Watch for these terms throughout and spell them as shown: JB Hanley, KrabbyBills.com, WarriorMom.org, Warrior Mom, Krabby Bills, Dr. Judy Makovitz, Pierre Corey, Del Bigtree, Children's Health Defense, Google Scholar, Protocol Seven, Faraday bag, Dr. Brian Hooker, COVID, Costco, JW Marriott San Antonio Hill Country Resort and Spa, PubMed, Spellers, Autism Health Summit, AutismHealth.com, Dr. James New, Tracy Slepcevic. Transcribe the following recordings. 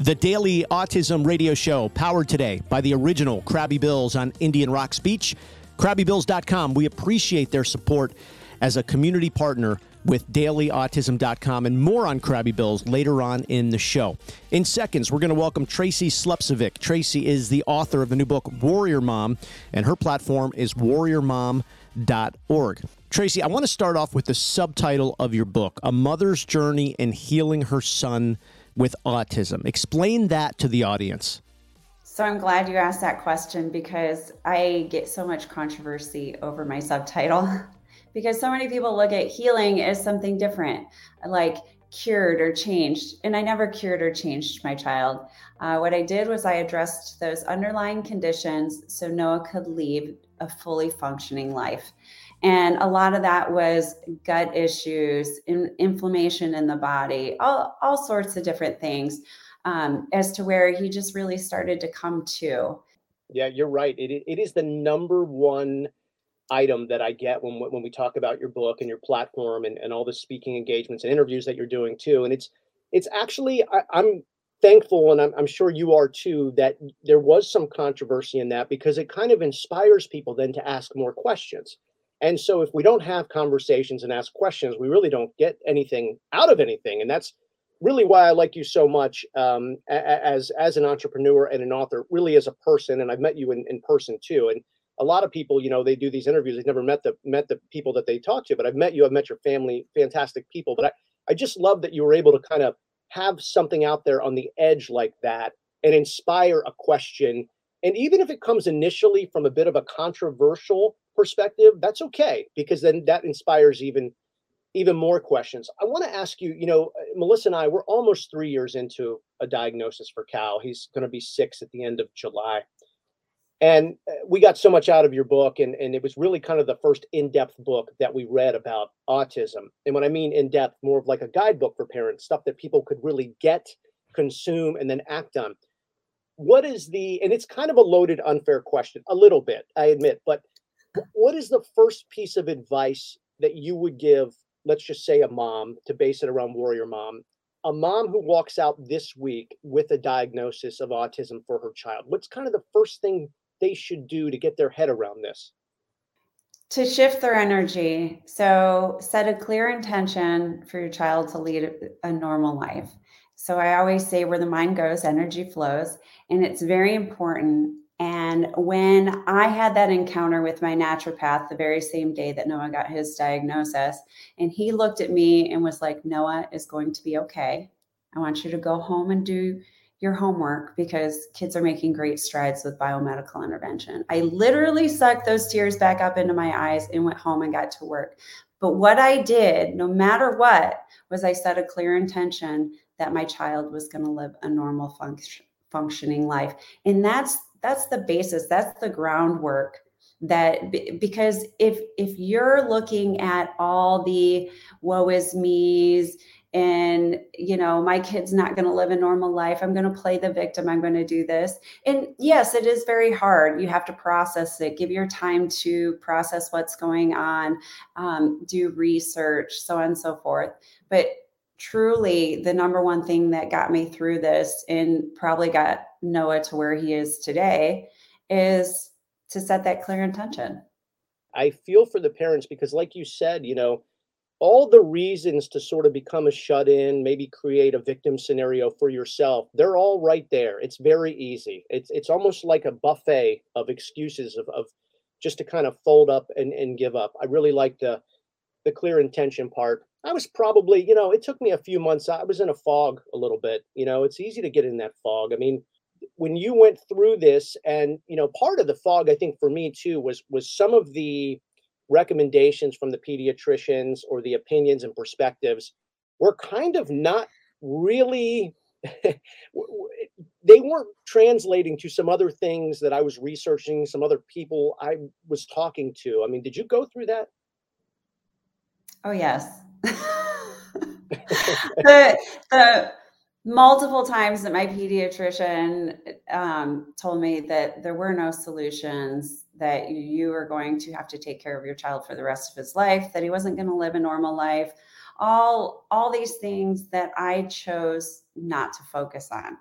The Daily Autism Radio Show, powered today by the original Krabby Bills on Indian Rocks Beach. KrabbyBills.com. We appreciate their support as a community partner with DailyAutism.com, and more on Krabby Bills later on in the show. In seconds, we're going to welcome Tracy Slepcevic. Tracy is the author of the new book, Warrior Mom, and her platform is WarriorMom.org. Tracy, I want to start off with the subtitle of your book, A Mother's Journey in Healing Her Son with Autism. Explain that to the audience. So I'm glad you asked that question, because I get so much controversy over my subtitle because so many people look at healing as something different, like cured or changed. And I never cured or changed my child. What I did was I addressed those underlying conditions so Noah could lead a fully functioning life. And a lot of that was gut issues, inflammation in the body, all sorts of different things. As to where he just really started to come to. Yeah, you're right. It is the number one item that I get when we talk about your book and your platform and all the speaking engagements and interviews that you're doing too. And it's actually, I'm thankful, and I'm sure you are too, that there was some controversy in that, because it kind of inspires people then to ask more questions. And so if we don't have conversations and ask questions, we really don't get anything out of anything. And that's really why I like you so much as an entrepreneur and an author, really as a person. And I've met you in person too. And a lot of people, you know, they do these interviews. They've never met the people that they talk to, but I've met you. I've met your family, fantastic people. But I just love that you were able to kind of have something out there on the edge like that and inspire a question. And even if it comes initially from a bit of a controversial perspective, that's okay, because then that inspires even more questions. I want to ask you, you know, Melissa and I, we're almost 3 years into a diagnosis for Cal. He's going to be 6 at the end of July. And we got so much out of your book. And it was really kind of the first in-depth book that we read about autism. And when I mean in-depth, more of like a guidebook for parents, stuff that people could really get, consume, and then act on. What is and it's kind of a loaded, unfair question, a little bit, I admit, but what is the first piece of advice that you would give, let's just say a mom, to base it around Warrior Mom, a mom who walks out this week with a diagnosis of autism for her child? What's kind of the first thing they should do to get their head around this? To shift their energy. So set a clear intention for your child to lead a normal life. So I always say where the mind goes, energy flows, and it's very important. And when I had that encounter with my naturopath the very same day that Noah got his diagnosis, and he looked at me and was like, Noah is going to be okay. I want you to go home and do your homework, because kids are making great strides with biomedical intervention. I literally sucked those tears back up into my eyes and went home and got to work. But what I did, no matter what, was I set a clear intention that my child was going to live a normal functioning life. And that's the basis. That's the groundwork, that because if you're looking at all the woe is me's and, you know, my kid's not going to live a normal life, I'm going to play the victim, I'm going to do this. And yes, it is very hard. You have to process it. Give your time to process what's going on, do research, so on and so forth. But truly, the number one thing that got me through this and probably got Noah to where he is today is to set that clear intention. I feel for the parents, because like you said, you know, all the reasons to sort of become a shut-in, maybe create a victim scenario for yourself, they're all right there. It's very easy. It's almost like a buffet of excuses of just to kind of fold up and give up. I really like the clear intention part. I was probably, you know, it took me a few months. I was in a fog a little bit. You know, it's easy to get in that fog. I mean, when you went through this, and, you know, part of the fog, I think for me too, was some of the recommendations from the pediatricians or the opinions and perspectives were kind of not really, they weren't translating to some other things that I was researching, some other people I was talking to. I mean, did you go through that? Oh, yes. the multiple times that my pediatrician told me that there were no solutions, that you were going to have to take care of your child for the rest of his life, that he wasn't going to live a normal life, all these things that I chose not to focus on.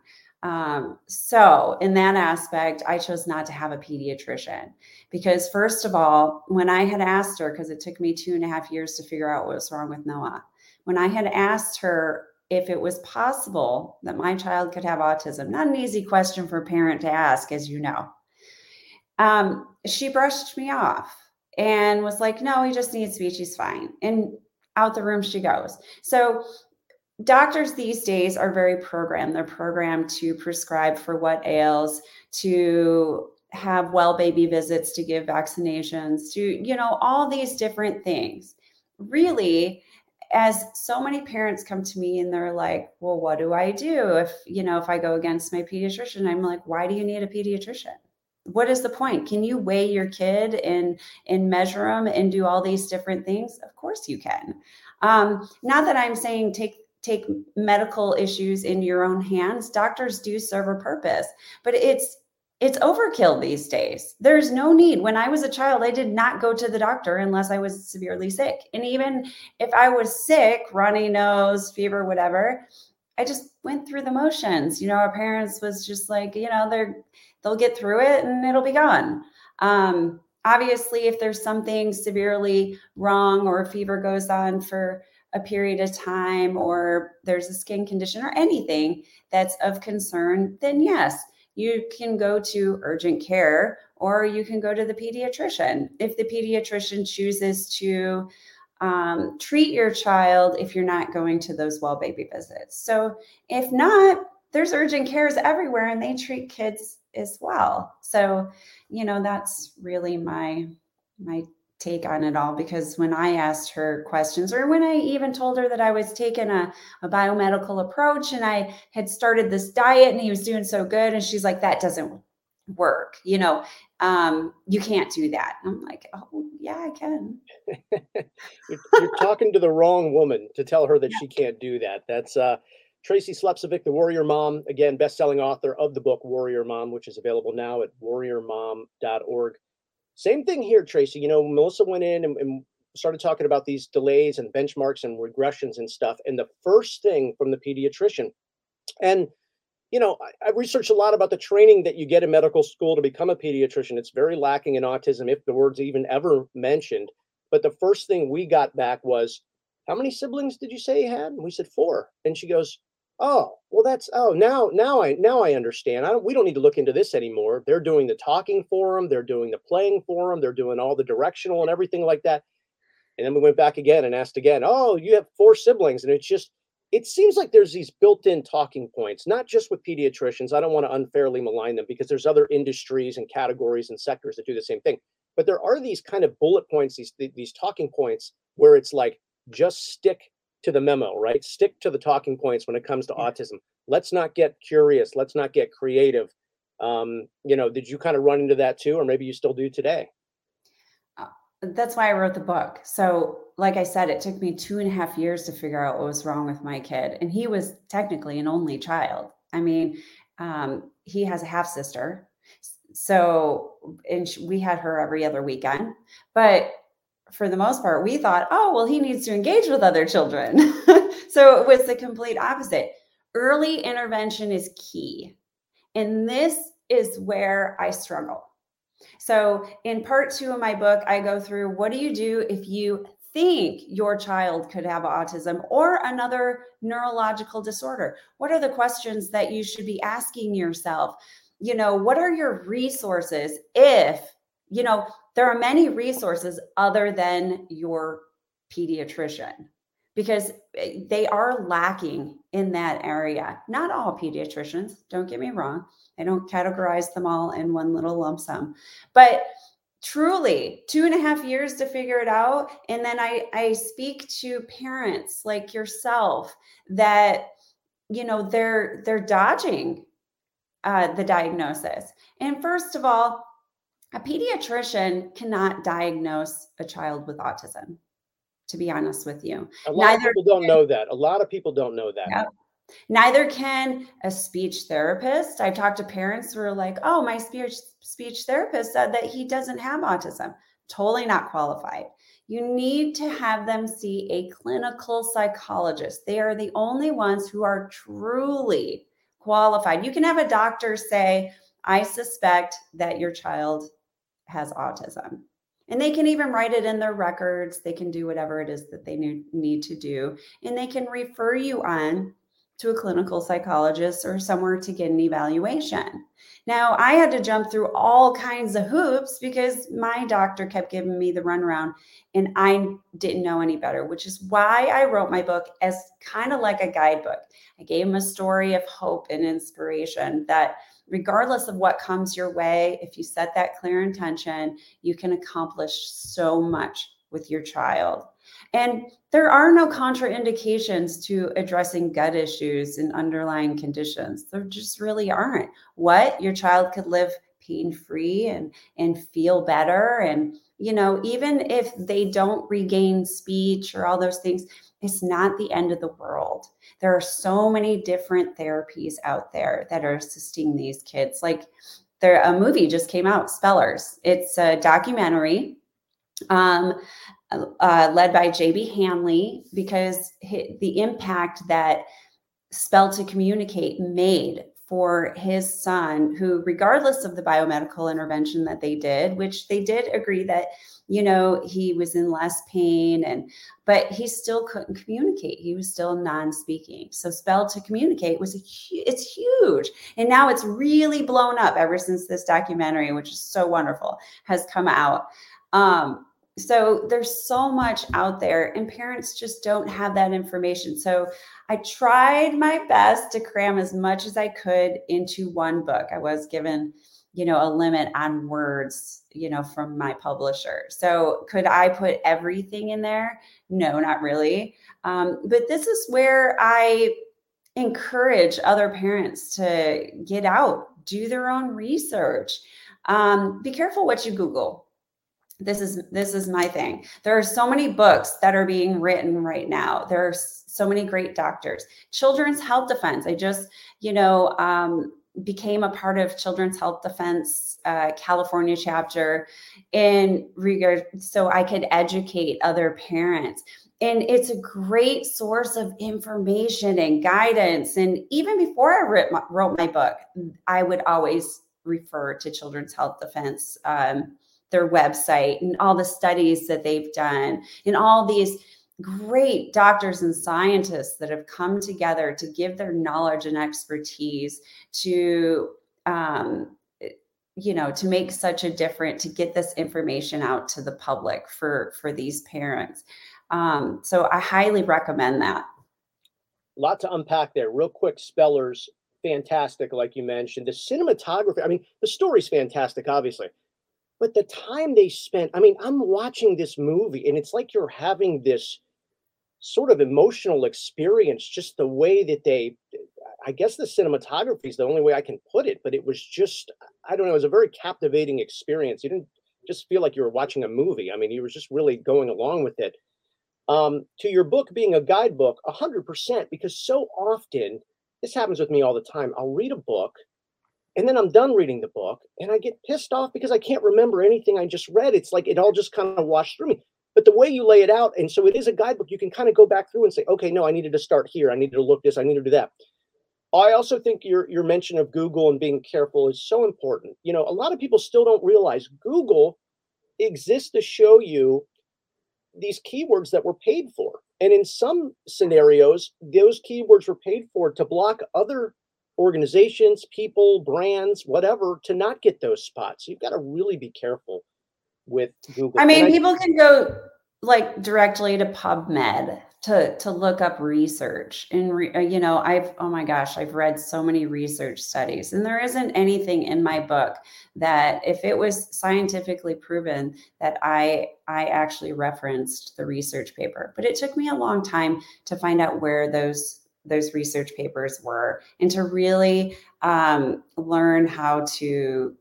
So in that aspect, I chose not to have a pediatrician because first of all, when I had asked her, because it took me 2.5 years to figure out what was wrong with Noah, when I had asked her if it was possible that my child could have autism, not an easy question for a parent to ask, as you know, she brushed me off and was like, no, he just needs speech. He's fine. And out the room she goes. So doctors these days are very programmed. They're programmed to prescribe for what ails, to have well baby visits, to give vaccinations, to, you know, all these different things. Really, as so many parents come to me and they're like, well, what do I do if, you know, if I go against my pediatrician? I'm like, why do you need a pediatrician? What is the point? Can you weigh your kid and measure them and do all these different things? Of course you can. Not that I'm saying take medical issues in your own hands. Doctors do serve a purpose, but it's overkill these days. There's no need. When I was a child, I did not go to the doctor unless I was severely sick. And even if I was sick, runny nose, fever, whatever, I just went through the motions. You know, our parents was just like, you know, they'll get through it and it'll be gone. Obviously, if there's something severely wrong or fever goes on for a period of time, or there's a skin condition or anything that's of concern, then yes, you can go to urgent care or you can go to the pediatrician. If the pediatrician chooses to treat your child, if you're not going to those well baby visits. So if not, there's urgent cares everywhere and they treat kids as well. So, you know, that's really my take on it all, because when I asked her questions, or when I even told her that I was taking a biomedical approach and I had started this diet and he was doing so good, and she's like, that doesn't work, you know, you can't do that. And I'm like, oh yeah, I can. You're talking to the wrong woman to tell her that she can't do that. That's Tracy Slepcevic, the Warrior Mom, again, best-selling author of the book Warrior Mom, which is available now at WarriorMom.org. Same thing here, Tracy. You know, Melissa went in and started talking about these delays and benchmarks and regressions and stuff. And the first thing from the pediatrician, and, you know, I researched a lot about the training that you get in medical school to become a pediatrician. It's very lacking in autism, if the word's even ever mentioned. But the first thing we got back was, how many siblings did you say you had? And we said 4. And she goes, oh, well, that's, oh, now I understand. We don't need to look into this anymore. They're doing the talking for them. They're doing the playing for them. They're doing all the directional and everything like that. And then we went back again and asked again, oh, you have 4 siblings. And it's just, it seems like there's these built-in talking points, not just with pediatricians. I don't want to unfairly malign them because there's other industries and categories and sectors that do the same thing. But there are these kind of bullet points, these talking points where it's like, just stick to the memo, right? Stick to the talking points when it comes to autism. Let's not get curious. Let's not get creative. You know, did you kind of run into that too? Or maybe you still do today? That's why I wrote the book. So like I said, it took me 2.5 years to figure out what was wrong with my kid. And he was technically an only child. I mean, he has a half sister. So, and we had her every other weekend, but for the most part, we thought, oh, well, he needs to engage with other children. So it was the complete opposite. Early intervention is key. And this is where I struggle. So in part 2 of my book, I go through, what do you do if you think your child could have autism or another neurological disorder? What are the questions that you should be asking yourself? You know, what are your resources if, you know, there are many resources other than your pediatrician because they are lacking in that area. Not all pediatricians, don't get me wrong. I don't categorize them all in one little lump sum, but truly 2.5 years to figure it out. And then I speak to parents like yourself that, you know, they're dodging the diagnosis. And first of all, a pediatrician cannot diagnose a child with autism, to be honest with you. A lot of people don't know that. Yeah. Neither can a speech therapist. I've talked to parents who are like, oh, my speech therapist said that he doesn't have autism. Totally not qualified. You need to have them see a clinical psychologist. They are the only ones who are truly qualified. You can have a doctor say, I suspect that your child has autism. And they can even write it in their records. They can do whatever it is that they need to do. And they can refer you on to a clinical psychologist or somewhere to get an evaluation. Now, I had to jump through all kinds of hoops because my doctor kept giving me the runaround and I didn't know any better, which is why I wrote my book as kind of like a guidebook. I gave him a story of hope and inspiration that regardless of what comes your way, if you set that clear intention, you can accomplish so much with your child. And there are no contraindications to addressing gut issues and underlying conditions. There just really aren't. What? Your child could live pain-free and feel better. And, you know, even if they don't regain speech or all those things, it's not the end of the world. There are so many different therapies out there that are assisting these kids. Like a movie just came out, Spellers. It's a documentary led by JB Hanley, because the impact that Spell to Communicate made for his son, who, regardless of the biomedical intervention that they did, which they did agree that, you know, he was in less pain, but he still couldn't communicate. He was still non-speaking. So Spell to Communicate it's huge. And now it's really blown up ever since this documentary, which is so wonderful, has come out. So there's so much out there, and parents just don't have that information. So I tried my best to cram as much as I could into one book. I was given, you know, a limit on words, you know, from my publisher. So could I put everything in there? No, not really. But this is where I encourage other parents to get out, do their own research. Be careful what you Google. This is my thing. There are so many books that are being written right now. There are so many great doctors. Children's Health Defense. I just, became a part of Children's Health Defense California chapter in regard, so I could educate other parents. And it's a great source of information and guidance. And even before I wrote my book, I would always refer to Children's Health Defense, their website and all the studies that they've done and all these great doctors and scientists that have come together to give their knowledge and expertise to, to make such a difference, to get this information out to the public for these parents. So I highly recommend that. A lot to unpack there. Real quick, Spellers, fantastic, like you mentioned. The cinematography, I mean, the story's fantastic, obviously. But the time they spent, I mean, I'm watching this movie and it's like you're having this sort of emotional experience, just the way that I guess the cinematography is the only way I can put it, but it was just, I don't know, it was a very captivating experience. You didn't just feel like you were watching a movie. I mean, you were just really going along with it. To your book being a guidebook, 100%, because so often, this happens with me all the time, I'll read a book, and then I'm done reading the book and I get pissed off because I can't remember anything I just read. It's like it all just kind of washed through me. But the way you lay it out, and so it is a guidebook, you can kind of go back through and say, okay, no, I needed to start here. I needed to look this. I needed to do that. I also think your mention of Google and being careful is so important. You know, a lot of people still don't realize Google exists to show you these keywords that were paid for. And in some scenarios, those keywords were paid for to block other organizations, people, brands, whatever, to not get those spots. So you've got to really be careful with Google. I mean, people can go like directly to PubMed to look up research. And, I've read so many research studies, and there isn't anything in my book that if it was scientifically proven that I actually referenced the research paper, but it took me a long time to find out where those research papers were, and to really learn how to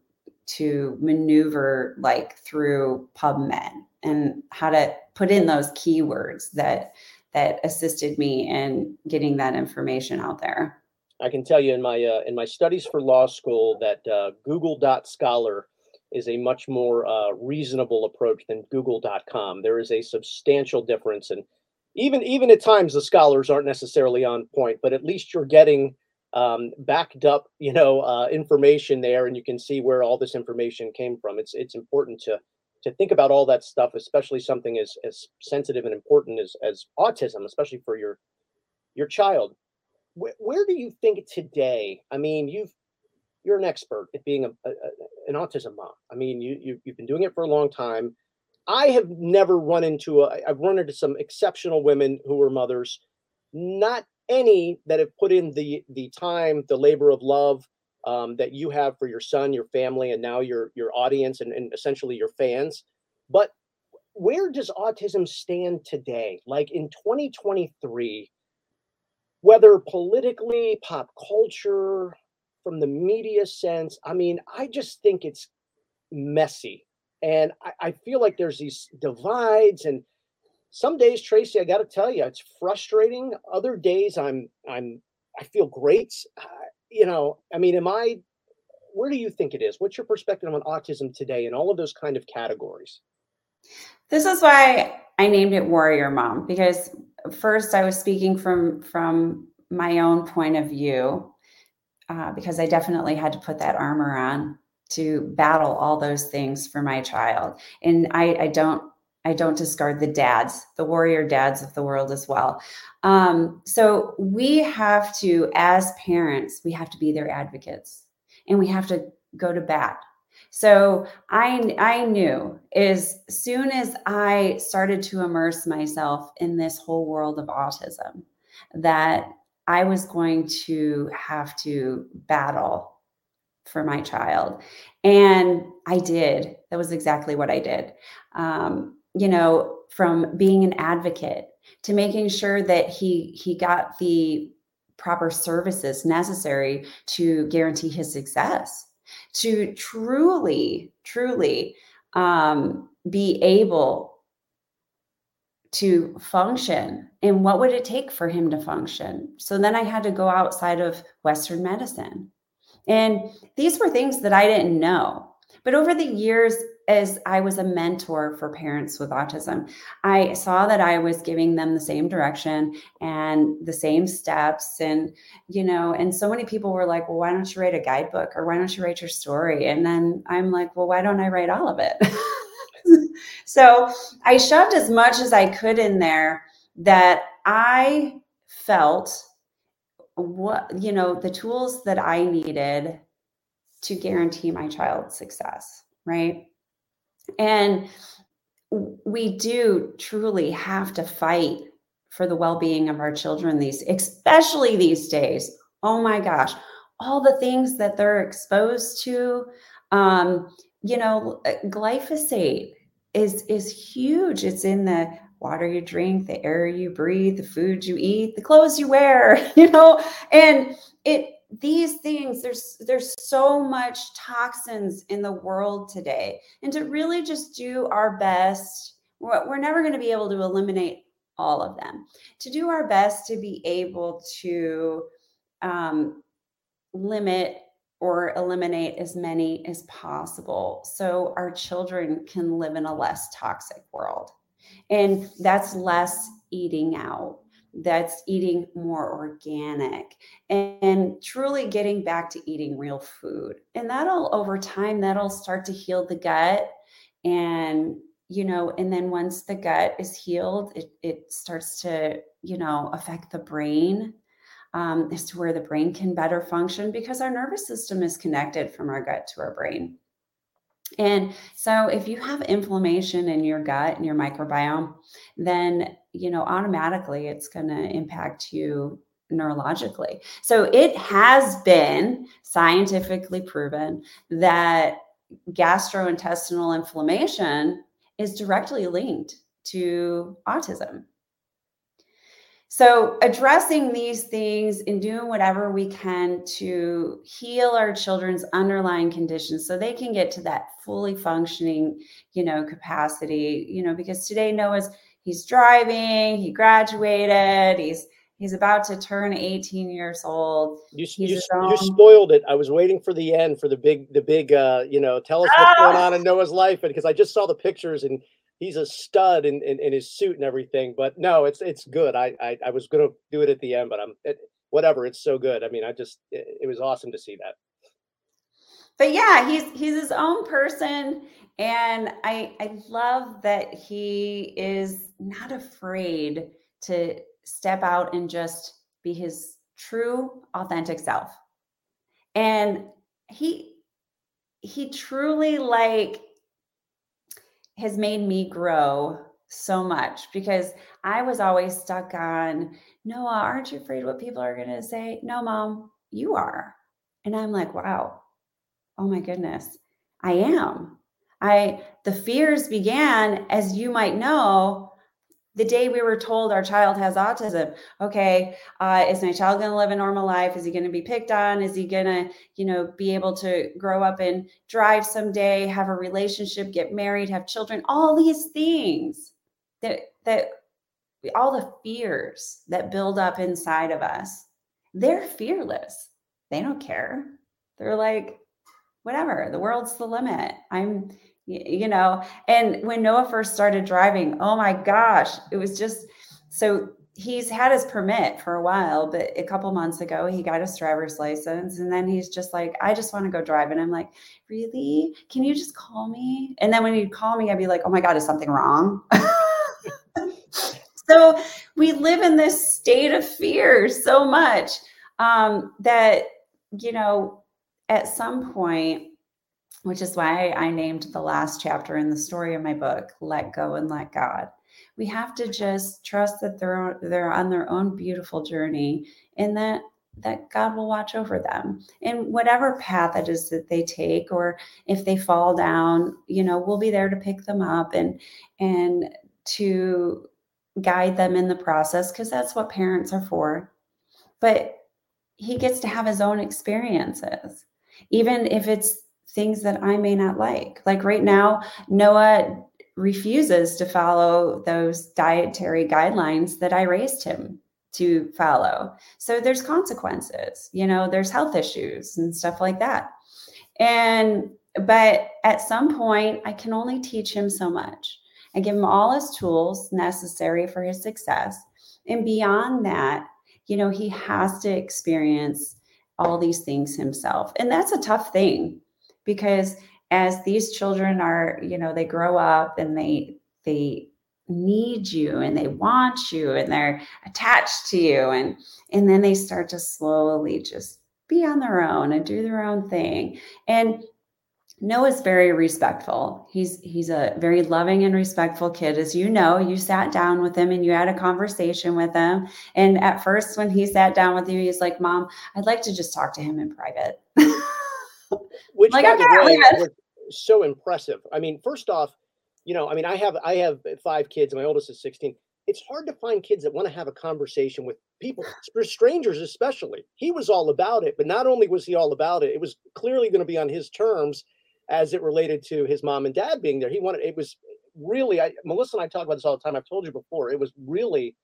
maneuver like through PubMed and how to put in those keywords that assisted me in getting that information out there. I can tell you in my studies for law school that Google.Scholar is a much more reasonable approach than Google.com. There is a substantial difference, and even at times, the scholars aren't necessarily on point, but at least you're getting backed up, information there, and you can see where all this information came from. It's important to think about all that stuff, especially something as sensitive and important as autism, especially for your child. Where do you think today? I mean, you're an expert at being an autism mom. I mean, you've been doing it for a long time. I have never run into I've run into some exceptional women who are mothers, not any that have put in the time, the labor of love that you have for your son, your family, and now your audience and essentially your fans. But where does autism stand today? Like in 2023, whether politically, pop culture, from the media sense, I mean, I just think it's messy. And I feel like there's these divides, and some days, Tracy, I got to tell you, it's frustrating. Other days, I feel great. Where do you think it is? What's your perspective on autism today and all of those kind of categories? This is why I named it Warrior Mom, because first I was speaking from my own point of view, because I definitely had to put that armor on to battle all those things for my child. And I don't discard the dads, the warrior dads of the world as well. So we have to, as parents, we have to be their advocates, and we have to go to bat. So I knew as soon as I started to immerse myself in this whole world of autism, that I was going to have to battle for my child. And I did. That was exactly what I did. From being an advocate to making sure that he got the proper services necessary to guarantee his success, to truly be able to function, and what would it take for him to function. So then I had to go outside of Western medicine. And these were things that I didn't know. But over the years, as I was a mentor for parents with autism, I saw that I was giving them the same direction and the same steps. And so many people were like, well, why don't you write a guidebook, or why don't you write your story? And then I'm like, well, why don't I write all of it? So I shoved as much as I could in there that I felt the tools that I needed to guarantee my child's success, right? And we do truly have to fight for the well-being of our children, especially these days. Oh my gosh, all the things that they're exposed to, glyphosate is huge. It's in the water you drink, the air you breathe, the food you eat, the clothes you wear, and these things, there's so much toxins in the world today. And to really just do our best, we're never going to be able to eliminate all of them, to do our best to be able to limit or eliminate as many as possible, so our children can live in a less toxic world. And that's less eating out. That's eating more organic and truly getting back to eating real food. And that'll, over time, that'll start to heal the gut. And, and then once the gut is healed, it starts to, affect the brain as to where the brain can better function, because our nervous system is connected from our gut to our brain. And so if you have inflammation in your gut and your microbiome, then, automatically it's going to impact you neurologically. So it has been scientifically proven that gastrointestinal inflammation is directly linked to autism. So addressing these things and doing whatever we can to heal our children's underlying conditions so they can get to that fully functioning, capacity, because today Noah's, he's driving, he graduated, he's about to turn 18 years old. You spoiled it. I was waiting for the end for the big, tell us what's going on in Noah's life. And because I just saw the pictures, and he's a stud in his suit and everything. But no, it's good. I was going to do it at the end, but whatever. It's so good. I mean, it was awesome to see that. But yeah, he's his own person. And I love that he is not afraid to step out and just be his true, authentic self. And he truly has made me grow so much, because I was always stuck on, Noah, aren't you afraid what people are going to say? No, Mom, you are. And I'm like, wow, oh my goodness, I am. The fears began, as you might know, the day we were told our child has autism. Okay, is my child going to live a normal life? Is he going to be picked on? Is he going to, be able to grow up and drive someday, have a relationship, get married, have children? All these things that all the fears that build up inside of us, they're fearless. They don't care. They're like, whatever, the world's the limit. And when Noah first started driving, oh my gosh, it was just, so he's had his permit for a while, but a couple months ago, he got his driver's license. And then he's just like, I just want to go drive. And I'm like, really? Can you just call me? And then when he'd call me, I'd be like, oh my God, is something wrong? So we live in this state of fear so much that, at some point, which is why I named the last chapter in the story of my book, Let Go and Let God. We have to just trust that they're on their own beautiful journey, and that God will watch over them. And whatever path it is that they take, or if they fall down, we'll be there to pick them up and to guide them in the process, because that's what parents are for. But he gets to have his own experiences, even if it's things that I may not like. Like right now, Noah refuses to follow those dietary guidelines that I raised him to follow. So there's consequences, there's health issues and stuff like that. But at some point, I can only teach him so much. I give him all his tools necessary for his success. And beyond that, he has to experience all these things himself. And that's a tough thing. Because as these children are, they grow up and they need you and they want you and they're attached to you. And then they start to slowly just be on their own and do their own thing. And Noah's very respectful. He's a very loving and respectful kid. As you know, you sat down with him and you had a conversation with him. And at first, when he sat down with you, he's like, Mom, I'd like to just talk to him in private. Which, by the way, was so impressive. I mean, first off, I have 5 kids. My oldest is 16. It's hard to find kids that want to have a conversation with people, strangers especially. He was all about it, but not only was he all about it, it was clearly going to be on his terms as it related to his mom and dad being there. He wanted, it was really, Melissa and I talk about this all the time. I've told you before, it was really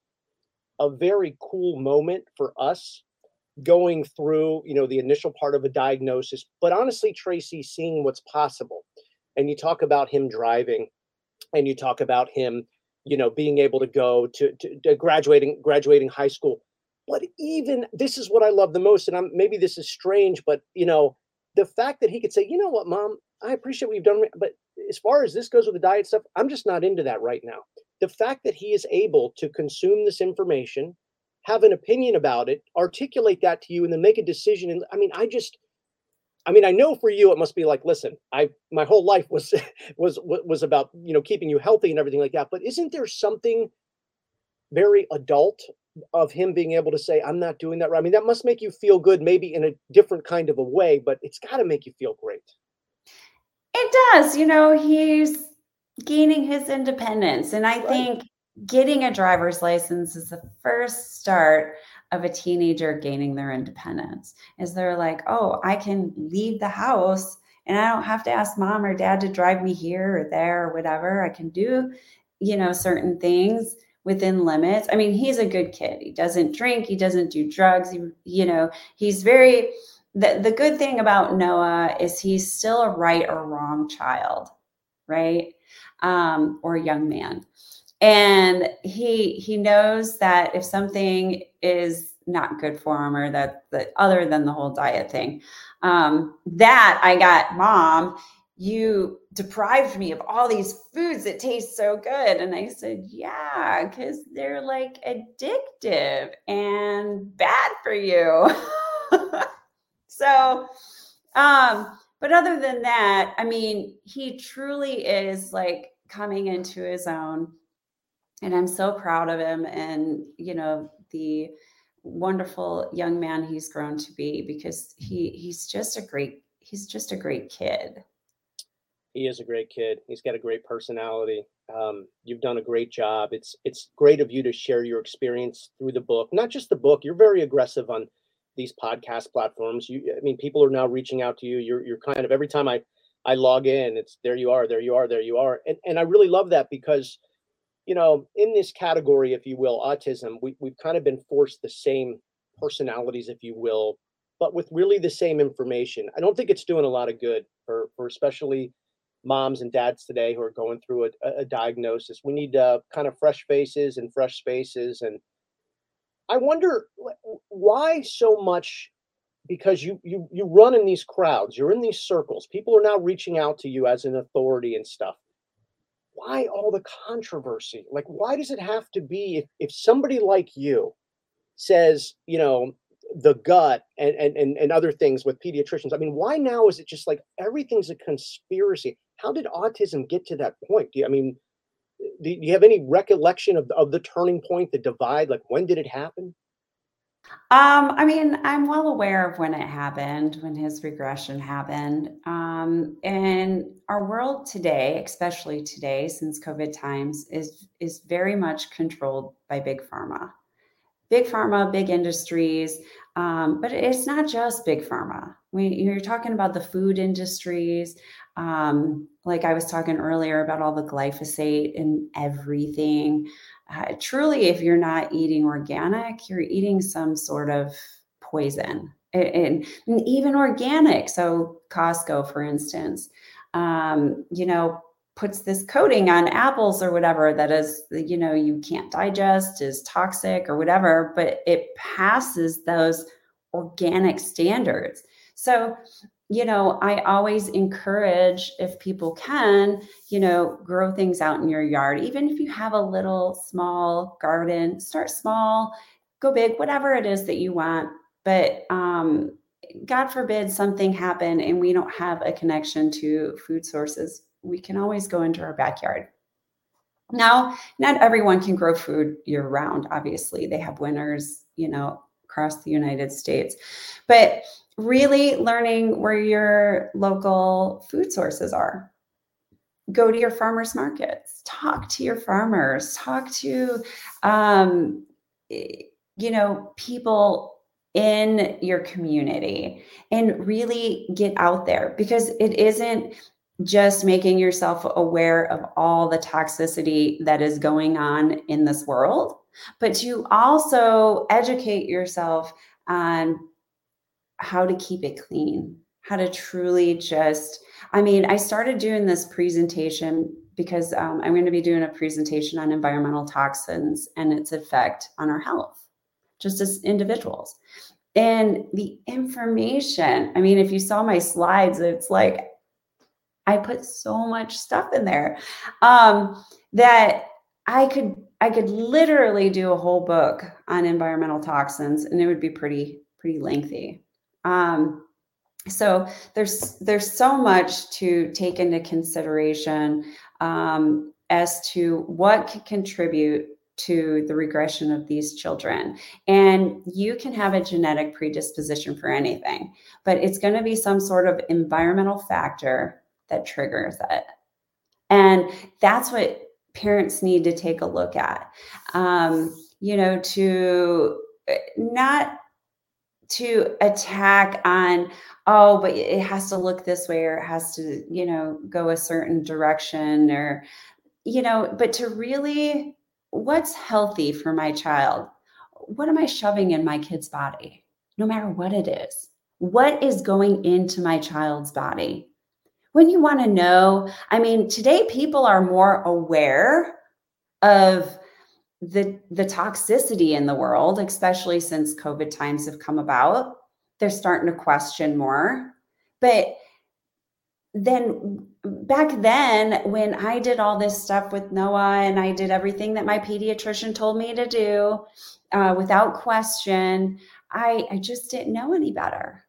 a very cool moment for us, going through, the initial part of a diagnosis, but honestly, Tracy, seeing what's possible. And you talk about him driving, and you talk about him, being able to go to graduating high school. But even this is what I love the most. And maybe this is strange, but the fact that he could say, you know what, Mom, I appreciate what you've done, but as far as this goes with the diet stuff, I'm just not into that right now. The fact that he is able to consume this information, have an opinion about it, articulate that to you, and then make a decision. And I know for you, it must be like, listen, my whole life was about, keeping you healthy and everything like that. But isn't there something very adult of him being able to say, I'm not doing that right? I mean, that must make you feel good, maybe in a different kind of a way, but it's got to make you feel great. It does. He's gaining his independence. And I think getting a driver's license is the first start of a teenager gaining their independence. Is they're like, oh, I can leave the house and I don't have to ask Mom or Dad to drive me here or there or whatever. I can do, certain things within limits. I mean, he's a good kid. He doesn't drink. He doesn't do drugs. He, he's very, the good thing about Noah is he's still a right or wrong child, right? or a young man. And he knows that if something is not good for him, or that other than the whole diet thing, that I got, Mom, you deprived me of all these foods that taste so good. And I said, yeah, because they're like addictive and bad for you. So, but other than that, I mean, he truly is like coming into his own, and I'm so proud of him and, you know, the wonderful young man he's grown to be, because he's just a great kid. He is a great kid. He's got a great personality. You've done a great job. It's great of you to share your experience through the book, not just the book. You're very aggressive on these podcast platforms. People are now reaching out to you. You're kind of, every time I log in, it's there you are. And I really love that, because, you know, in this category, if you will, autism, we've kind of been forced the same personalities, if you will, but with really the same information. I don't think it's doing a lot of good for especially moms and dads today who are going through a diagnosis. We need kind of fresh faces and fresh spaces. And I wonder why so much, because you run in these crowds, you're in these circles, people are now reaching out to you as an authority and stuff. Why all the controversy? Like, why does it have to be, if somebody like you says, you know, the gut and other things with pediatricians? I mean, why now is it just like everything's a conspiracy? How did autism get to that point? Do you have any recollection of the turning point, the divide? Like, when did it happen? I'm well aware of when it happened, when his regression happened. And our world today, especially today since COVID times, is very much controlled by big pharma, big industries. But it's not just big pharma. You're talking about the food industries. Like I was talking earlier about all the glyphosate and everything. Truly, if you're not eating organic, you're eating some sort of poison, and even organic. So Costco, for instance, puts this coating on apples or whatever that is, you can't digest, is toxic or whatever, but it passes those organic standards. So, I always encourage, if people can, grow things out in your yard. Even if you have a little small garden, start small, go big, whatever it is that you want. But, God forbid something happen and we don't have a connection to food sources, we can always go into our backyard. Now, not everyone can grow food year round. Obviously, they have winters, across the United States, but really learning where your local food sources are. Go to your farmers markets, talk to your farmers, talk to, people in your community, and really get out there, because it isn't just making yourself aware of all the toxicity that is going on in this world, but you also educate yourself on how to keep it clean, how to truly just, I started doing this presentation because I'm going to be doing a presentation on environmental toxins and its effect on our health, just as individuals. And the information, if you saw my slides, it's like, I put so much stuff in there that I could literally do a whole book on environmental toxins, and it would be pretty lengthy. So there's so much to take into consideration as to what could contribute to the regression of these children. And you can have a genetic predisposition for anything, but it's going to be some sort of environmental factor that triggers it. And that's what parents need to take a look at, to not to attack on, oh, but it has to look this way, or it has to, go a certain direction, or, but to really, what's healthy for my child? What am I shoving in my kid's body? No matter what it is, what is going into my child's body? when you want to know, I mean, today people are more aware of the toxicity in the world, especially since COVID times have come about. They're starting to question more. But then back then, when I did all this stuff with Noah and I did everything that my pediatrician told me to do without question, I just didn't know any better.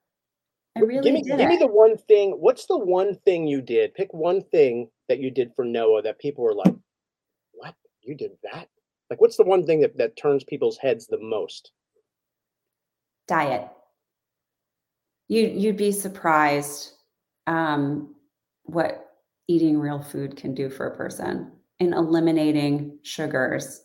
I really didn't. Give me the one thing. What's the one thing you did? Pick one thing that you did for Noah that people were like, what? You did that? Like, what's the one thing that turns people's heads the most? Diet. You'd be surprised what eating real food can do for a person, and eliminating sugars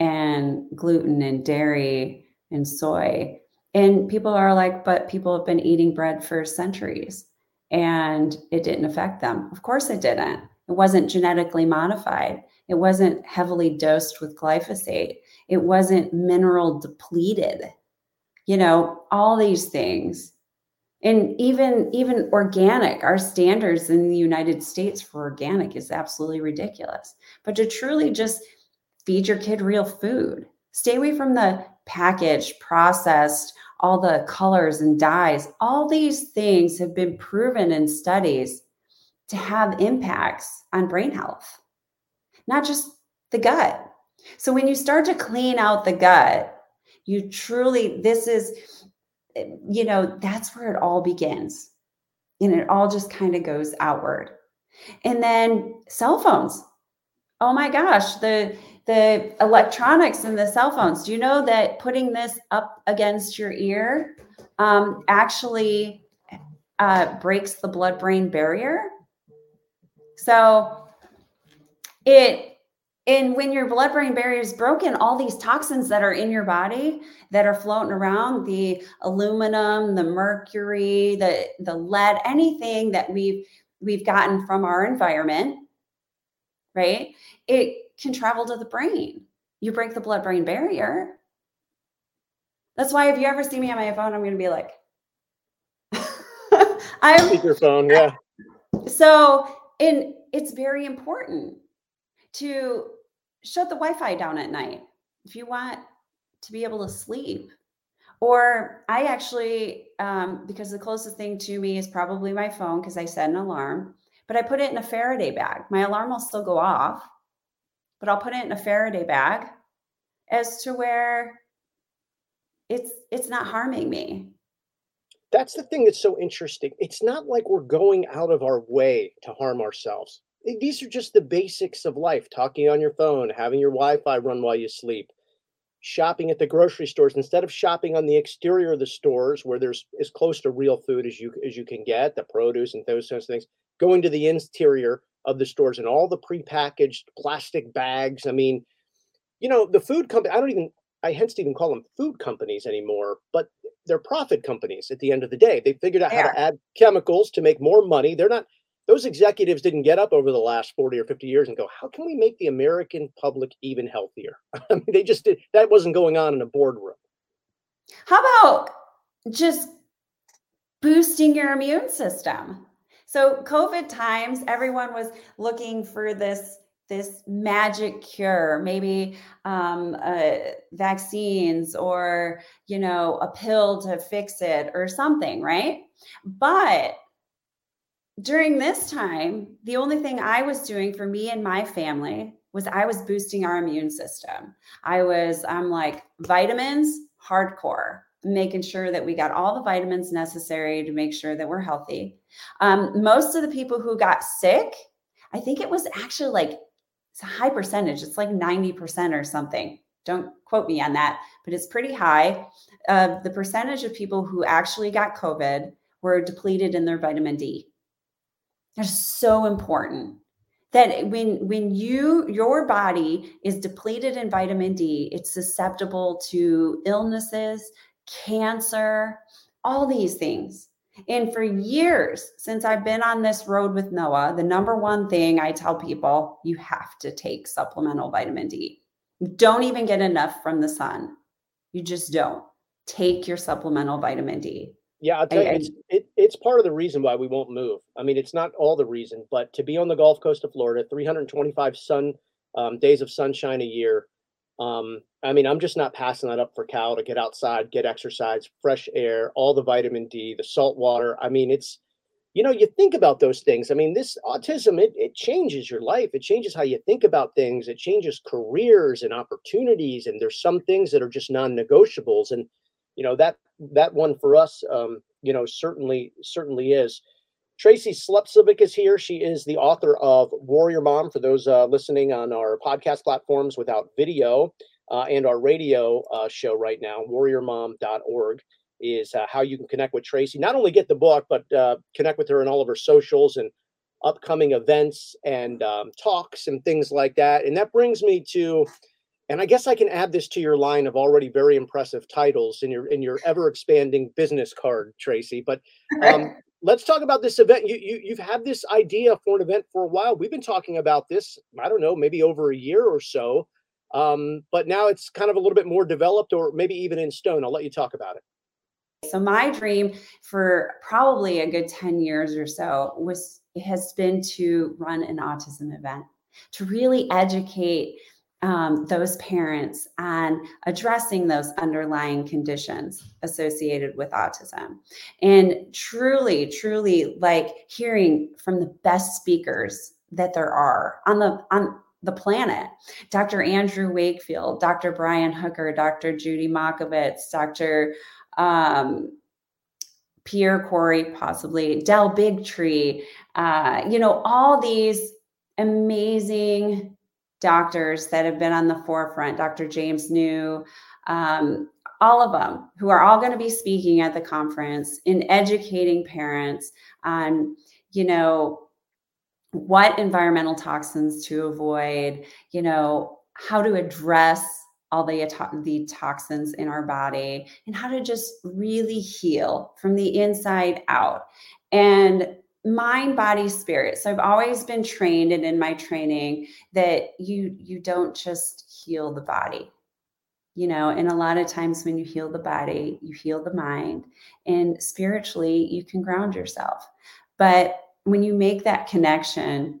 and gluten and dairy and soy. And people are like, but people have been eating bread for centuries and it didn't affect them. Of course it didn't. It wasn't genetically modified. It wasn't heavily dosed with glyphosate. It wasn't mineral depleted, you know, all these things. And even organic, our standards in the United States for organic is absolutely ridiculous. But to truly just feed your kid real food, stay away from the packaged, processed, all the colors and dyes, all these things have been proven in studies to have impacts on brain health, not just the gut. So when you start to clean out the gut, you truly, this is, you know, that's where it all begins. And it all just kind of goes outward. And then cell phones. Oh my gosh, the electronics and the cell phones. Do you know that putting this up against your ear actually breaks the blood-brain barrier? So and when your blood-brain barrier is broken, all these toxins that are in your body that are floating around, the aluminum, the mercury, the lead, anything that we've gotten from our environment, right? It can travel to the brain. You break the blood-brain barrier. That's why if you ever see me on my phone, I'm going to be like, I'm with your phone, yeah. So, and it's very important to shut the Wi-Fi down at night if you want to be able to sleep. Or I actually, because the closest thing to me is probably my phone because I set an alarm, but I put it in a Faraday bag. My alarm will still go off, but I'll put it in a Faraday bag as to where it's not harming me. That's the thing that's so interesting. It's not like we're going out of our way to harm ourselves. These are just the basics of life. Talking on your phone, having your Wi-Fi run while you sleep, shopping at the grocery stores. Instead of shopping on the exterior of the stores where there's as close to real food as you can get, the produce and those sorts of things, going to the interior of the stores and all the prepackaged plastic bags. I mean, you know, the food company, I hence to even call them food companies anymore, but they're profit companies at the end of the day. They figured out how to add chemicals to make more money. Those executives didn't get up over the last 40 or 50 years and go, how can we make the American public even healthier? I mean, they just did. That wasn't going on in a boardroom. How about just boosting your immune system? So COVID times, everyone was looking for this magic cure, maybe vaccines or, you know, a pill to fix it or something, right? But during this time, the only thing I was doing for me and my family was I was boosting our immune system. I'm like vitamins, hardcore, making sure that we got all the vitamins necessary to make sure that we're healthy. Most of the people who got sick, I think it was actually like, it's a high percentage. It's like 90% or something. Don't quote me on that, but it's pretty high. The percentage of people who actually got COVID were depleted in their vitamin D. They're so important that when your body is depleted in vitamin D, it's susceptible to illnesses, cancer, all these things. And for years, since I've been on this road with Noah, the number one thing I tell people, you have to take supplemental vitamin D. You don't even get enough from the sun. You just don't. Take your supplemental vitamin D. Yeah, I'll tell you, it's part of the reason why we won't move. I mean, it's not all the reason, but to be on the Gulf Coast of Florida, 325 days of sunshine a year. I mean, I'm just not passing that up for Cal to get outside, get exercise, fresh air, all the vitamin D, the salt water. I mean, it's, you know, you think about those things. I mean, this autism, it changes your life. It changes how you think about things. It changes careers and opportunities. And there's some things that are just non-negotiables. And, you know, that one for us, you know, certainly is. Tracy Slepcevic is here. She is the author of Warrior Mom, for those listening on our podcast platforms without video, and our radio show right now. WarriorMom.org is how you can connect with Tracy. Not only get the book, but connect with her in all of her socials and upcoming events and talks and things like that. And that brings me to, and I guess I can add this to your line of already very impressive titles in your ever expanding business card, Tracy. But let's talk about this event. You've had this idea for an event for a while. We've been talking about this, I don't know, maybe over a year or so. But now it's kind of a little bit more developed or maybe even in stone. I'll let you talk about it. So my dream for probably a good 10 years or so has been to run an autism event, to really educate those parents on addressing those underlying conditions associated with autism, and truly like hearing from the best speakers that there are on the planet. Dr. Andrew Wakefield, Dr. Brian Hooker, Dr. Judy Makovitz, Dr. Pierre Corey, possibly Del Bigtree, you know, all these amazing doctors that have been on the forefront, Dr. James New, all of them, who are all going to be speaking at the conference and educating parents on, you know, what environmental toxins to avoid, you know, how to address all the toxins in our body, and how to just really heal from the inside out. And mind, body, spirit. So I've always been trained, and in my training, that you don't just heal the body, you know, and a lot of times when you heal the body, you heal the mind, and spiritually you can ground yourself. But when you make that connection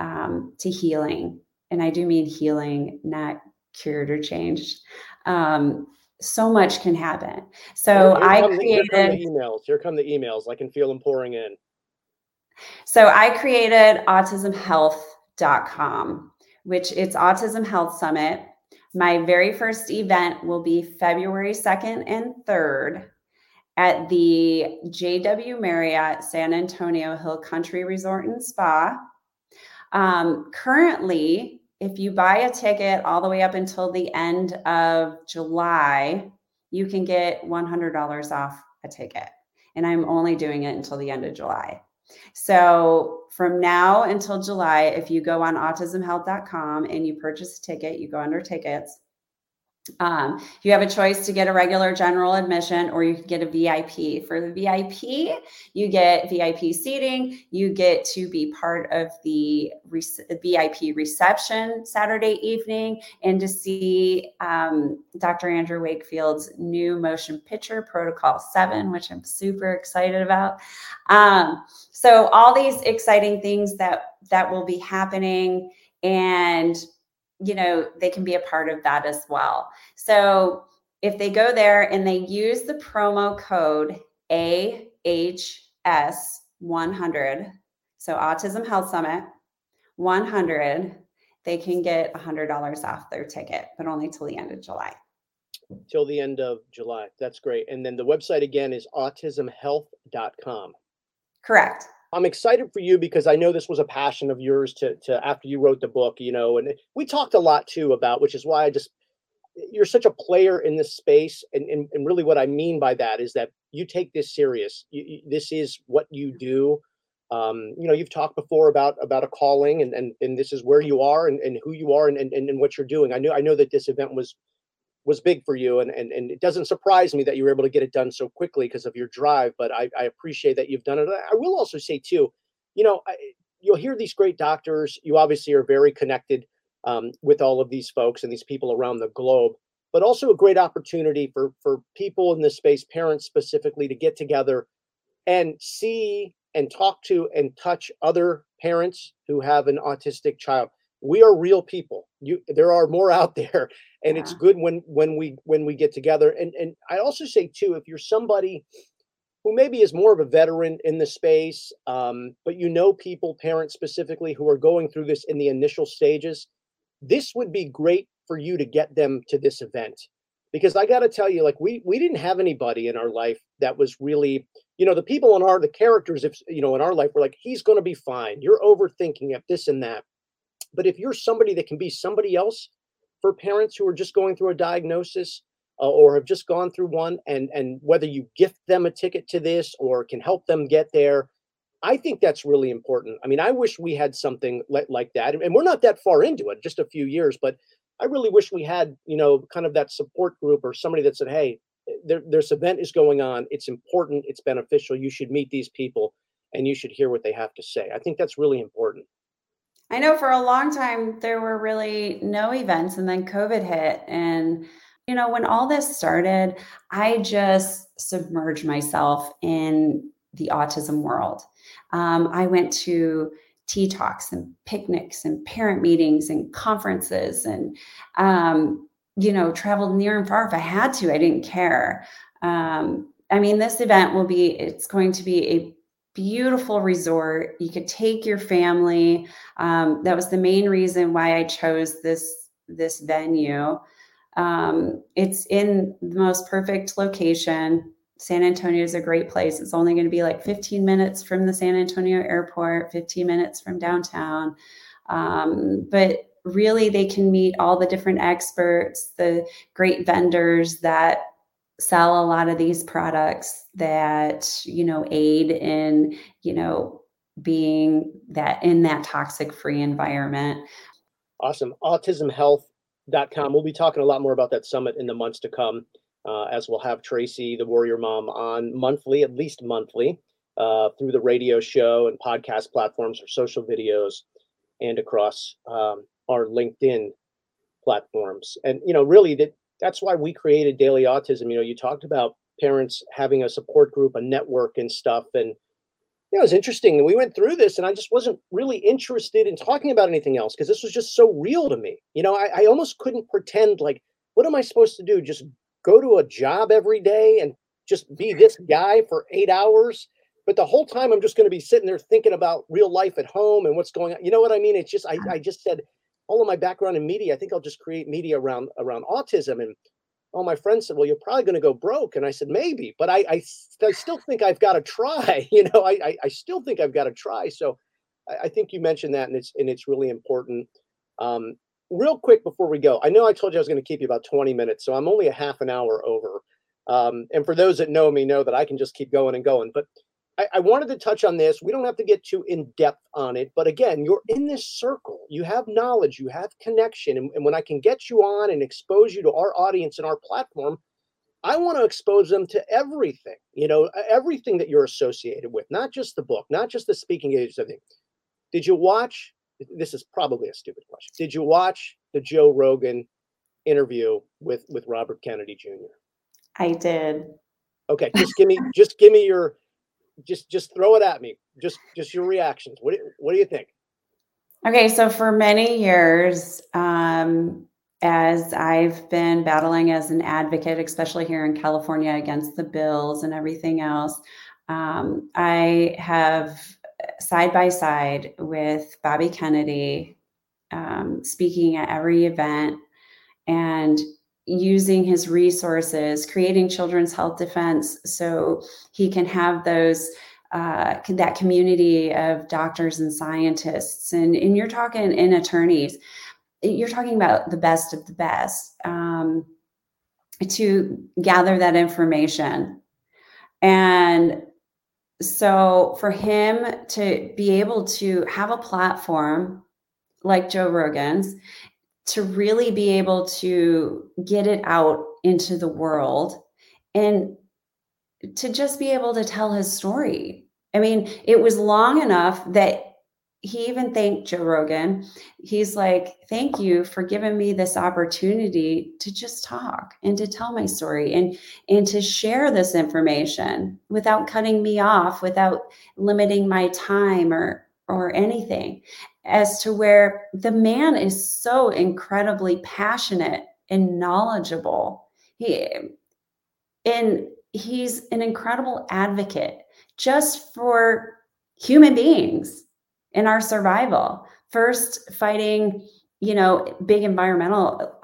to healing, and I do mean healing, not cured or changed, so much can happen. So Here come the emails. I can feel them pouring in. So I created AutismHealth.com, which it's Autism Health Summit. My very first event will be February 2nd and 3rd at the JW Marriott San Antonio Hill Country Resort and Spa. Currently, if you buy a ticket all the way up until the end of July, you can get $100 off a ticket. And I'm only doing it until the end of July. So from now until July, if you go on autismhealth.com and you purchase a ticket, you go under tickets, you have a choice to get a regular general admission, or you can get a VIP. For the VIP, you get VIP seating. You get to be part of the VIP reception Saturday evening, and to see Dr. Andrew Wakefield's new motion picture, Protocol 7, which I'm super excited about. So all these exciting things that will be happening, and you know, they can be a part of that as well. So if they go there and they use the promo code AHS100, so Autism Health Summit 100, they can get $100 off their ticket, but only till the end of July. Till the end of July. That's great. And then the website again is autismhealth.com. Correct. I'm excited for you because I know this was a passion of yours to after you wrote the book, you know, and we talked a lot too about, which is why you're such a player in this space. And really what I mean by that is that you take this serious. This is what you do. You know, you've talked before about a calling and this is where you are and who you are and what you're doing. I know that this event was big for you. And it doesn't surprise me that you were able to get it done so quickly because of your drive, but I appreciate that you've done it. I will also say too, you know, you'll hear these great doctors. You obviously are very connected with all of these folks and these people around the globe. but also a great opportunity for people in this space, parents specifically, to get together and see and talk to and touch other parents who have an autistic child. We are real people. There are more out there, and yeah. It's good when we get together. And I also say too, if you're somebody who maybe is more of a veteran in the space, but people, parents specifically, who are going through this in the initial stages, this would be great for you to get them to this event. Because I got to tell you, like, we didn't have anybody in our life that was really, the people in the characters, in our life, were like, he's going to be fine. You're overthinking it, this and that. But if you're somebody that can be somebody else for parents who are just going through a diagnosis or have just gone through one, and whether you gift them a ticket to this or can help them get there, I think that's really important. I mean, I wish we had something like that. And we're not that far into it, just a few years, but I really wish we had, kind of that support group or somebody that said, hey, this event is going on. It's important. It's beneficial. You should meet these people and you should hear what they have to say. I think that's really important. I know for a long time, there were really no events, and then COVID hit. And, when all this started, I just submerged myself in the autism world. I went to tea talks and picnics and parent meetings and conferences and, traveled near and far if I had to. I didn't care. This event it's going to be a beautiful resort. You could take your family. That was the main reason why I chose this venue. It's in the most perfect location. San Antonio is a great place. It's only going to be like 15 minutes from the San Antonio airport, 15 minutes from downtown. But really, they can meet all the different experts, the great vendors that sell a lot of these products that, aid in, being that in that toxic free environment. Awesome. AutismHealth.com. We'll be talking a lot more about that summit in the months to come, as we'll have Tracy, the Warrior Mom, on monthly, through the radio show and podcast platforms or social videos and across our LinkedIn platforms. And, really that's why we created Daily Autism. You talked about parents having a support group, a network and stuff. And it was interesting that we went through this, and I just wasn't really interested in talking about anything else because this was just so real to me. I almost couldn't pretend, like, what am I supposed to do? Just go to a job every day and just be this guy for 8 hours? But the whole time I'm just going to be sitting there thinking about real life at home and what's going on. You know what I mean? It's just, I just said, all of my background in media, I think I'll just create media around autism. And all my friends said, well, you're probably going to go broke. And I said, maybe, but I still think I've got to try. I still think I've got to try. So I think you mentioned that, and it's really important. Real quick before we go, I know I told you I was going to keep you about 20 minutes, so I'm only a half an hour over. And for those that know me, know that I can just keep going and going. But I wanted to touch on this. We don't have to get too in depth on it, but again, you're in this circle, you have knowledge, you have connection. And when I can get you on and expose you to our audience and our platform, I want to expose them to everything, everything that you're associated with, not just the book, not just the speaking age thing. Did you watch, this is probably a stupid question, did you watch the Joe Rogan interview with Robert Kennedy Jr.? I did. Okay. Just give me your, just throw it at me. Just your reactions. What do you think? Okay. So for many years, as I've been battling as an advocate, especially here in California against the bills and everything else, I have side by side with Bobby Kennedy, speaking at every event and using his resources, creating Children's Health Defense so he can have those that community of doctors and scientists, and you're talking in attorneys, you're talking about the best of the best, to gather that information. And so for him to be able to have a platform like Joe Rogan's to really be able to get it out into the world and to just be able to tell his story. I mean, it was long enough that he even thanked Joe Rogan. He's like, thank you for giving me this opportunity to just talk and to tell my story and to share this information without cutting me off, without limiting my time or anything, as to where the man is so incredibly passionate and knowledgeable. He's an incredible advocate just for human beings in our survival. First, fighting, big environmental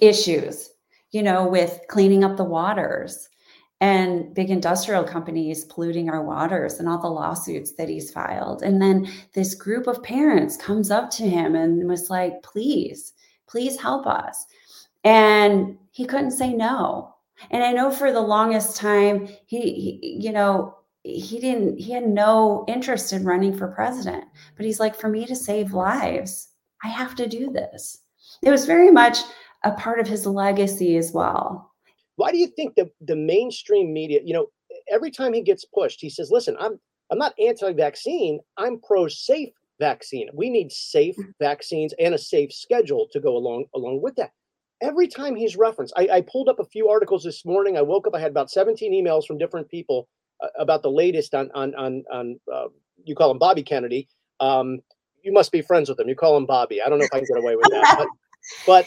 issues, with cleaning up the waters and big industrial companies polluting our waters and all the lawsuits that he's filed. And then this group of parents comes up to him and was like, please help us. And he couldn't say no. And I know for the longest time, he had no interest in running for president, but he's like, for me to save lives, I have to do this. It was very much a part of his legacy as well. Why do you think the mainstream media, every time he gets pushed, he says, listen, I'm not anti-vaccine, I'm pro-safe vaccine. We need safe vaccines and a safe schedule to go along with that. Every time he's referenced, I pulled up a few articles this morning. I woke up, I had about 17 emails from different people about the latest on you call him Bobby Kennedy. You must be friends with him. You call him Bobby. I don't know if I can get away with that. But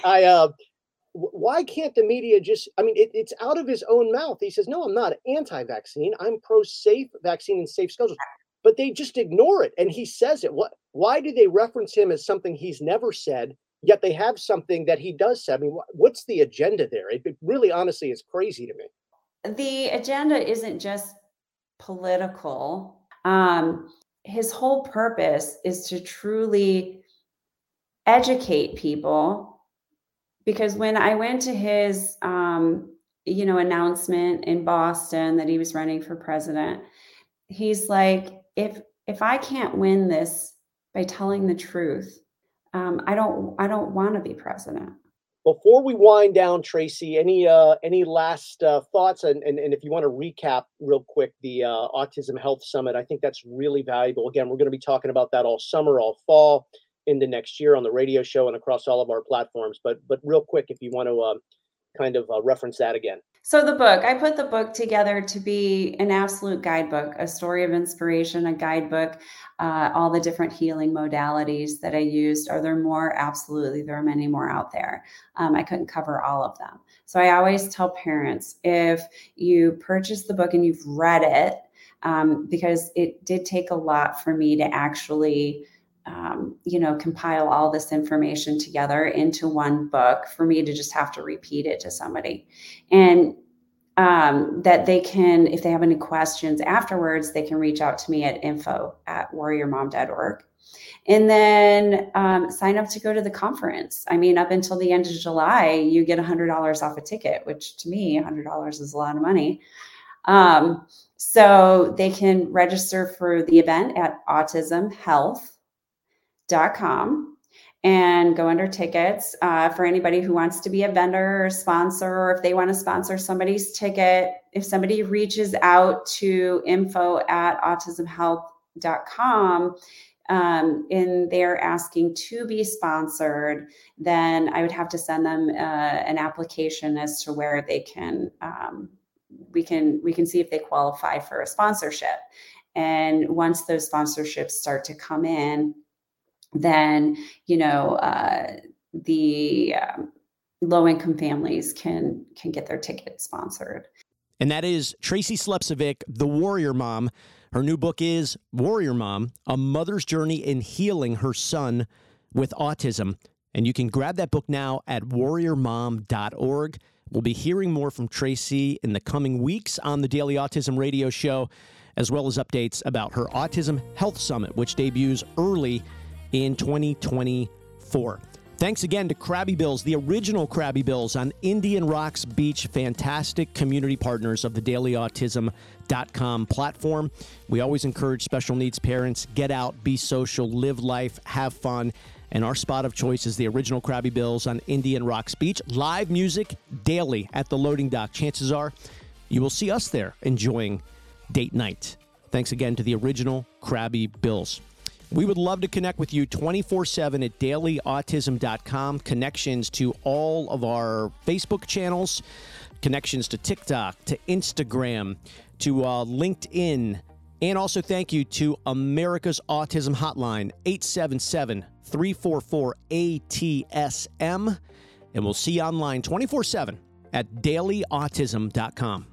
why can't the media just, it's out of his own mouth. He says, no, I'm not anti-vaccine. I'm pro-safe vaccine and safe schedules. But they just ignore it. And he says it. Why do they reference him as something he's never said? Yet they have something that he does say. What's the agenda there? It really, honestly, is crazy to me. The agenda isn't just political. His whole purpose is to truly educate people. Because when I went to his, announcement in Boston that he was running for president, he's like, if I can't win this by telling the truth, I don't want to be president. Before we wind down, Tracy, any last thoughts? And if you want to recap real quick, the Autism Health Summit, I think that's really valuable. Again, we're going to be talking about that all summer, all fall, into next year on the radio show and across all of our platforms. But real quick, if you want to reference that again. So the book, I put the book together to be an absolute guidebook, a story of inspiration, a guidebook, all the different healing modalities that I used. Are there more? Absolutely. There are many more out there. I couldn't cover all of them. So I always tell parents, if you purchase the book and you've read it, because it did take a lot for me to actually compile all this information together into one book for me to just have to repeat it to somebody, and that they can, if they have any questions afterwards, they can reach out to me at info@WarriorMom.org, and then sign up to go to the conference. Up until the end of July, you get $100 off a ticket, which to me, $100 is a lot of money. So they can register for the event at autismhealth.com and go under tickets for anybody who wants to be a vendor or sponsor, or if they want to sponsor somebody's ticket. If somebody reaches out to info@autismhealth.com and they're asking to be sponsored, then I would have to send them an application as to where they can, we can see if they qualify for a sponsorship. And once those sponsorships start to come in, then, the low-income families can get their ticket sponsored. And that is Tracy Slepcevic, the Warrior Mom. Her new book is Warrior Mom, A Mother's Journey in Healing Her Son with Autism. And you can grab that book now at WarriorMom.org. We'll be hearing more from Tracy in the coming weeks on the Daily Autism Radio Show, as well as updates about her Autism Health Summit, which debuts early in 2024. Thanks again to Krabby Bills, the original Krabby Bills on Indian Rocks Beach, fantastic community partners of the DailyAutism.com platform. We always encourage special needs parents, get out, be social, live life, have fun. And our spot of choice is the original Krabby Bills on Indian Rocks Beach. Live music daily at the loading dock. Chances are you will see us there enjoying date night. Thanks again to the original Krabby Bills. We would love to connect with you 24/7 at DailyAutism.com. Connections to all of our Facebook channels, connections to TikTok, to Instagram, to LinkedIn. And also thank you to America's Autism Hotline, 877-344-ATSM. And we'll see you online 24/7 at DailyAutism.com.